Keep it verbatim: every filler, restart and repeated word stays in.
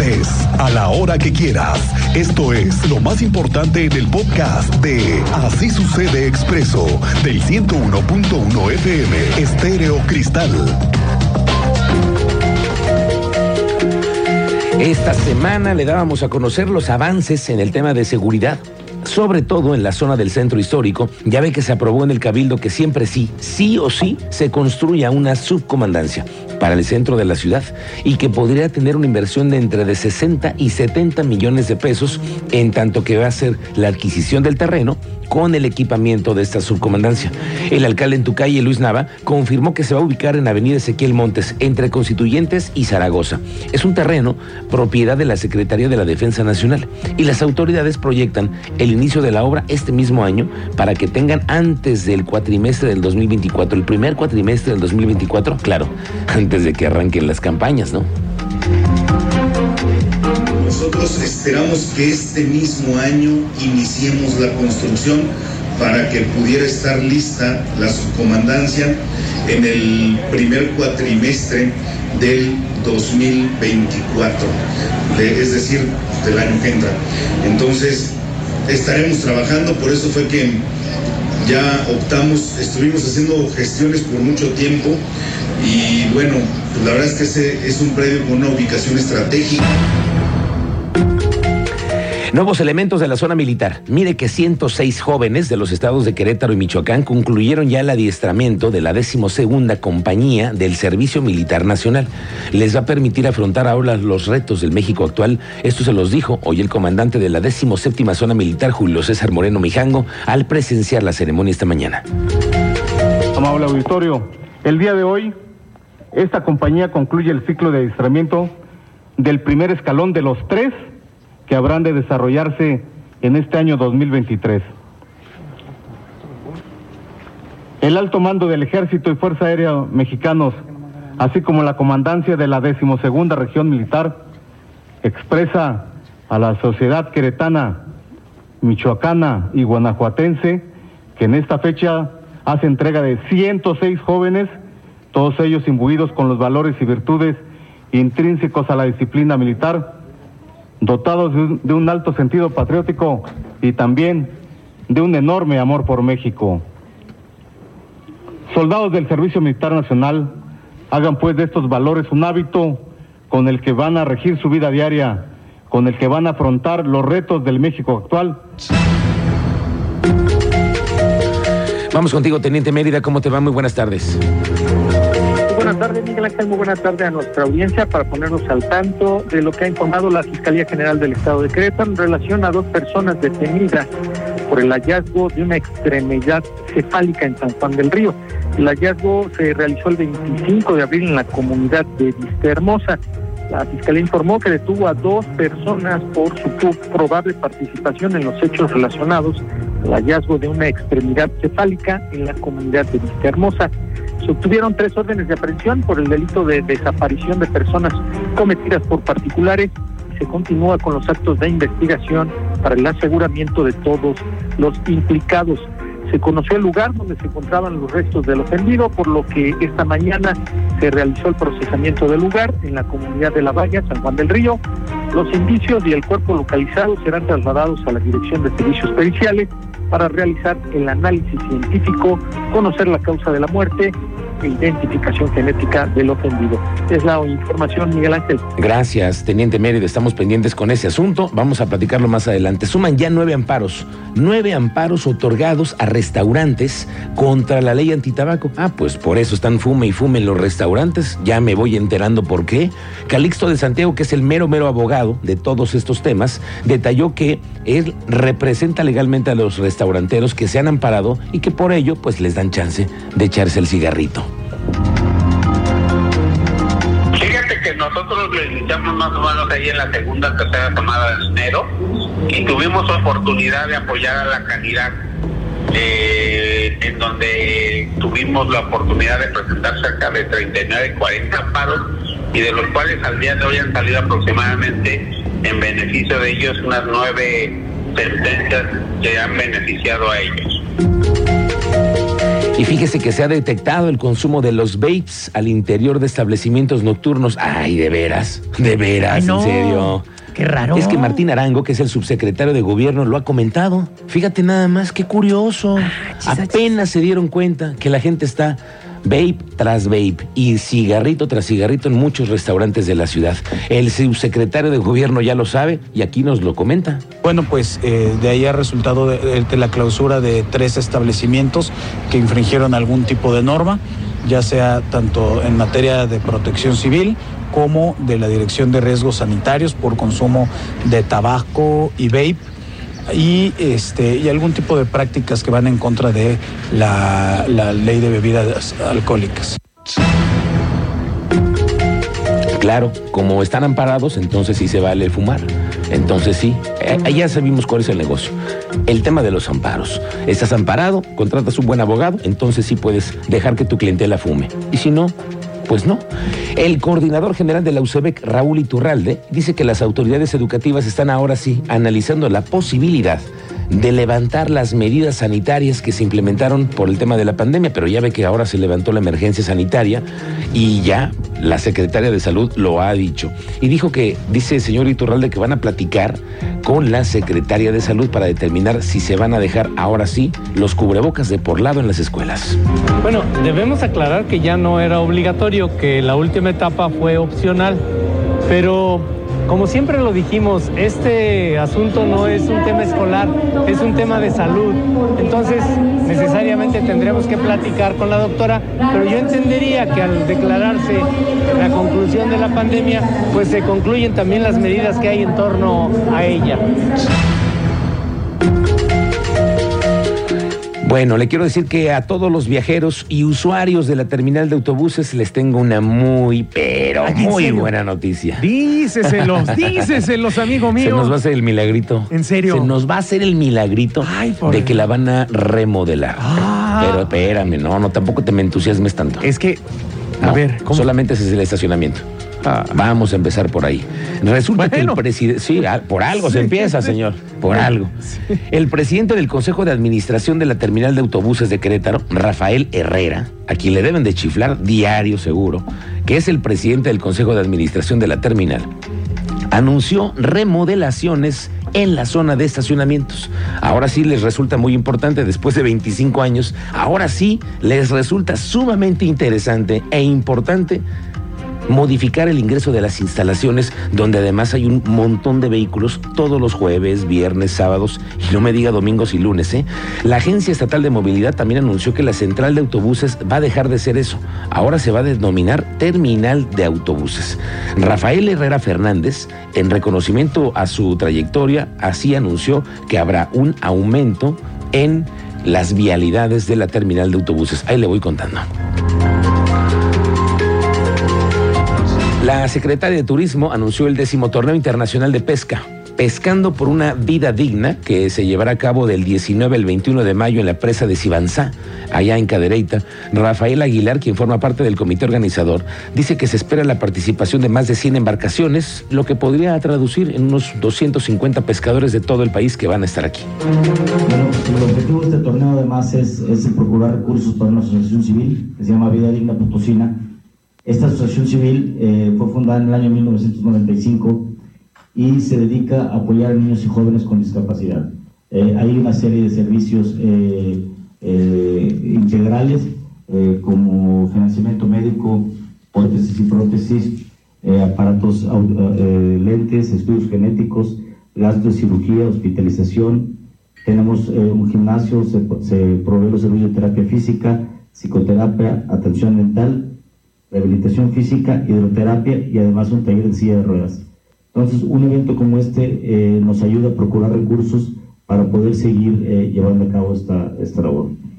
estés, a la hora que quieras. Esto es lo más importante en el podcast de Así Sucede Expreso, del ciento uno punto uno F M, Estéreo Cristal. Esta semana le dábamos a conocer los avances en el tema de seguridad, sobre todo en la zona del centro histórico. Ya ve que se aprobó en el Cabildo que siempre sí, sí o sí, se construya una subcomandancia para el centro de la ciudad y que podría tener una inversión de entre de sesenta y setenta millones de pesos, en tanto que va a ser la adquisición del terreno con el equipamiento de esta subcomandancia. El alcalde en Tucaye, Luis Nava, confirmó que se va a ubicar en avenida Ezequiel Montes, entre Constituyentes y Zaragoza. Es un terreno propiedad de la Secretaría de la Defensa Nacional y las autoridades proyectan el inicio de la obra este mismo año para que tengan antes del cuatrimestre del dos mil veinticuatro, el primer cuatrimestre del dos mil veinticuatro, claro, antes de que arranquen las campañas, ¿no? Nosotros esperamos que este mismo año iniciemos la construcción para que pudiera estar lista la subcomandancia en el primer cuatrimestre del dos mil veinticuatro, es decir, del año que entra. Entonces, estaremos trabajando, por eso fue que ya optamos, estuvimos haciendo gestiones por mucho tiempo y bueno, pues la verdad es que ese es un predio con una ubicación estratégica. Nuevos elementos de la zona militar. Mire que ciento seis jóvenes de los estados de Querétaro y Michoacán concluyeron ya el adiestramiento de la Décimo Segunda Compañía del Servicio Militar Nacional. Les va a permitir afrontar ahora los retos del México actual. Esto se los dijo hoy el comandante de la Décimo Séptima Zona Militar, Julio César Moreno Mijango, al presenciar la ceremonia esta mañana. Amable auditorio, el día de hoy, esta compañía concluye el ciclo de adiestramiento del primer escalón de los tres que habrán de desarrollarse en este año dos mil veintitrés. El alto mando del Ejército y Fuerza Aérea mexicanos, así como la comandancia de la decimosegunda Región Militar, expresa a la sociedad queretana, michoacana y guanajuatense que en esta fecha hace entrega de ciento seis jóvenes, todos ellos imbuidos con los valores y virtudes intrínsecos a la disciplina militar, dotados de un, de un alto sentido patriótico y también de un enorme amor por México. Soldados del Servicio Militar Nacional, hagan pues de estos valores un hábito con el que van a regir su vida diaria, con el que van a afrontar los retos del México actual. Vamos contigo, Teniente Mérida, ¿cómo te va? Muy buenas tardes. Buenas tardes, Miguel Ángel, muy buenas tardes a nuestra audiencia para ponernos al tanto de lo que ha informado la Fiscalía General del Estado de Querétaro en relación a dos personas detenidas por el hallazgo de una extremidad cefálica en San Juan del Río. El hallazgo se realizó el veinticinco de abril en la comunidad de Vista Hermosa. La Fiscalía informó que detuvo a dos personas por su probable participación en los hechos relacionados al hallazgo de una extremidad cefálica en la comunidad de Vista Hermosa. Se obtuvieron tres órdenes de aprehensión por el delito de desaparición de personas cometidas por particulares y se continúa con los actos de investigación para el aseguramiento de todos los implicados. Se conoció el lugar donde se encontraban los restos del ofendido, por lo que esta mañana se realizó el procesamiento del lugar en la comunidad de La Valla, San Juan del Río. Los indicios y el cuerpo localizado serán trasladados a la Dirección de Servicios Periciales para realizar el análisis científico, conocer la causa de la muerte e identificación genética del ofendido. Es la información, Miguel Ángel. Gracias, Teniente Mérida. Estamos pendientes con ese asunto. Vamos a platicarlo más adelante. Suman ya nueve amparos. Nueve amparos otorgados a restaurantes contra la ley antitabaco. Ah, pues por eso están fume y fume en los restaurantes. Ya me voy enterando por qué. Calixto de Santiago, que es el mero, mero abogado de todos estos temas, detalló que él representa legalmente a los restauranteros que se han amparado y que por ello, pues, les dan chance de echarse el cigarrito. Fíjate que nosotros le iniciamos más o menos ahí en la segunda, tercera tomada de enero y tuvimos oportunidad de apoyar a la calidad, eh, en donde tuvimos la oportunidad de presentar cerca de treinta y nueve, cuarenta amparos y de los cuales al día de hoy han salido aproximadamente en beneficio de ellos unas nueve sentencias que han beneficiado a ellos. Y fíjese que se ha detectado el consumo de los vapes al interior de establecimientos nocturnos. Ay, de veras, de veras, Ay, no. en serio. Qué raro. Es que Martín Arango, que es el subsecretario de Gobierno, lo ha comentado. Fíjate nada más, qué curioso. Ah, chis, Apenas chis. se dieron cuenta que la gente está vape tras vape y cigarrito tras cigarrito en muchos restaurantes de la ciudad. El subsecretario de Gobierno ya lo sabe y aquí nos lo comenta. Bueno, pues eh, de ahí ha resultado de, de la clausura de tres establecimientos que infringieron algún tipo de norma, ya sea tanto en materia de protección civil como de la Dirección de Riesgos Sanitarios por consumo de tabaco y vape. Y, este, y algún tipo de prácticas que van en contra de la, la ley de bebidas alcohólicas. Claro, como están amparados, entonces sí se vale fumar. Entonces sí, eh, ya sabemos cuál es el negocio. El tema de los amparos. Estás amparado, contratas un buen abogado, entonces sí puedes dejar que tu clientela fume. Y si no, pues no. El coordinador general de la U C E B E C, Raúl Iturralde, dice que las autoridades educativas están ahora sí analizando la posibilidad de levantar las medidas sanitarias que se implementaron por el tema de la pandemia, pero ya ve que ahora se levantó la emergencia sanitaria y ya la Secretaría de Salud lo ha dicho. Y dijo que, dice el señor Iturralde, que van a platicar con la Secretaría de Salud para determinar si se van a dejar ahora sí los cubrebocas de por lado en las escuelas. Bueno, debemos aclarar que ya no era obligatorio, que la última etapa fue opcional, pero como siempre lo dijimos, este asunto no es un tema escolar, es un tema de salud. Entonces, necesariamente tendremos que platicar con la doctora, pero yo entendería que al declararse la conclusión de la pandemia, pues se concluyen también las medidas que hay en torno a ella. Bueno, le quiero decir que a todos los viajeros y usuarios de la terminal de autobuses les tengo una muy, pero muy buena noticia. Díceselos, díceselos, amigo mío. Se nos va a hacer el milagrito. ¿En serio? Se nos va a hacer el milagrito Ay, por... de que la van a remodelar. Ah. Pero espérame, no, no, tampoco te me entusiasmes tanto. Es que, a no, ver, ¿cómo? Solamente es el estacionamiento. Ah. Vamos a empezar por ahí. Resulta bueno. que el presidente... Sí, por algo sí. se empieza, señor. Por sí. algo. Sí. El presidente del Consejo de Administración de la Terminal de Autobuses de Querétaro, Rafael Herrera, a quien le deben de chiflar diario seguro, que es el presidente del Consejo de Administración de la Terminal, anunció remodelaciones en la zona de estacionamientos. Ahora sí les resulta muy importante, después de veinticinco años, ahora sí les resulta sumamente interesante e importante modificar el ingreso de las instalaciones, donde además hay un montón de vehículos todos los jueves, viernes, sábados y no me diga domingos y lunes, ¿eh? La Agencia Estatal de Movilidad también anunció que la central de autobuses va a dejar de ser eso. Ahora se va a denominar Terminal de Autobuses. Rafael Herrera Fernández, en reconocimiento a su trayectoria, así anunció que habrá un aumento en las vialidades de la terminal de autobuses. Ahí le voy contando. La Secretaría de Turismo anunció el décimo Torneo Internacional de Pesca, Pescando por una Vida Digna, que se llevará a cabo del diecinueve al veintiuno de mayo en la presa de Sibanzá, allá en Cadereyta. Rafael Aguilar, quien forma parte del comité organizador, dice que se espera la participación de más de cien embarcaciones, lo que podría traducir en unos doscientos cincuenta pescadores de todo el país que van a estar aquí. Bueno, el objetivo de este torneo además es, es procurar recursos para una asociación civil que se llama Vida Digna Potosina. Esta asociación civil eh, fue fundada en el año mil novecientos noventa y cinco y se dedica a apoyar a niños y jóvenes con discapacidad. Eh, hay una serie de servicios eh, eh, integrales eh, como financiamiento médico, prótesis y prótesis, eh, aparatos, eh, lentes, estudios genéticos, gastos de cirugía, hospitalización. Tenemos eh, un gimnasio, se, se provee los servicios de terapia física, psicoterapia, atención mental, rehabilitación física, hidroterapia y además un taller en silla de ruedas. Entonces, un evento como este eh, nos ayuda a procurar recursos para poder seguir eh, llevando a cabo esta, esta labor.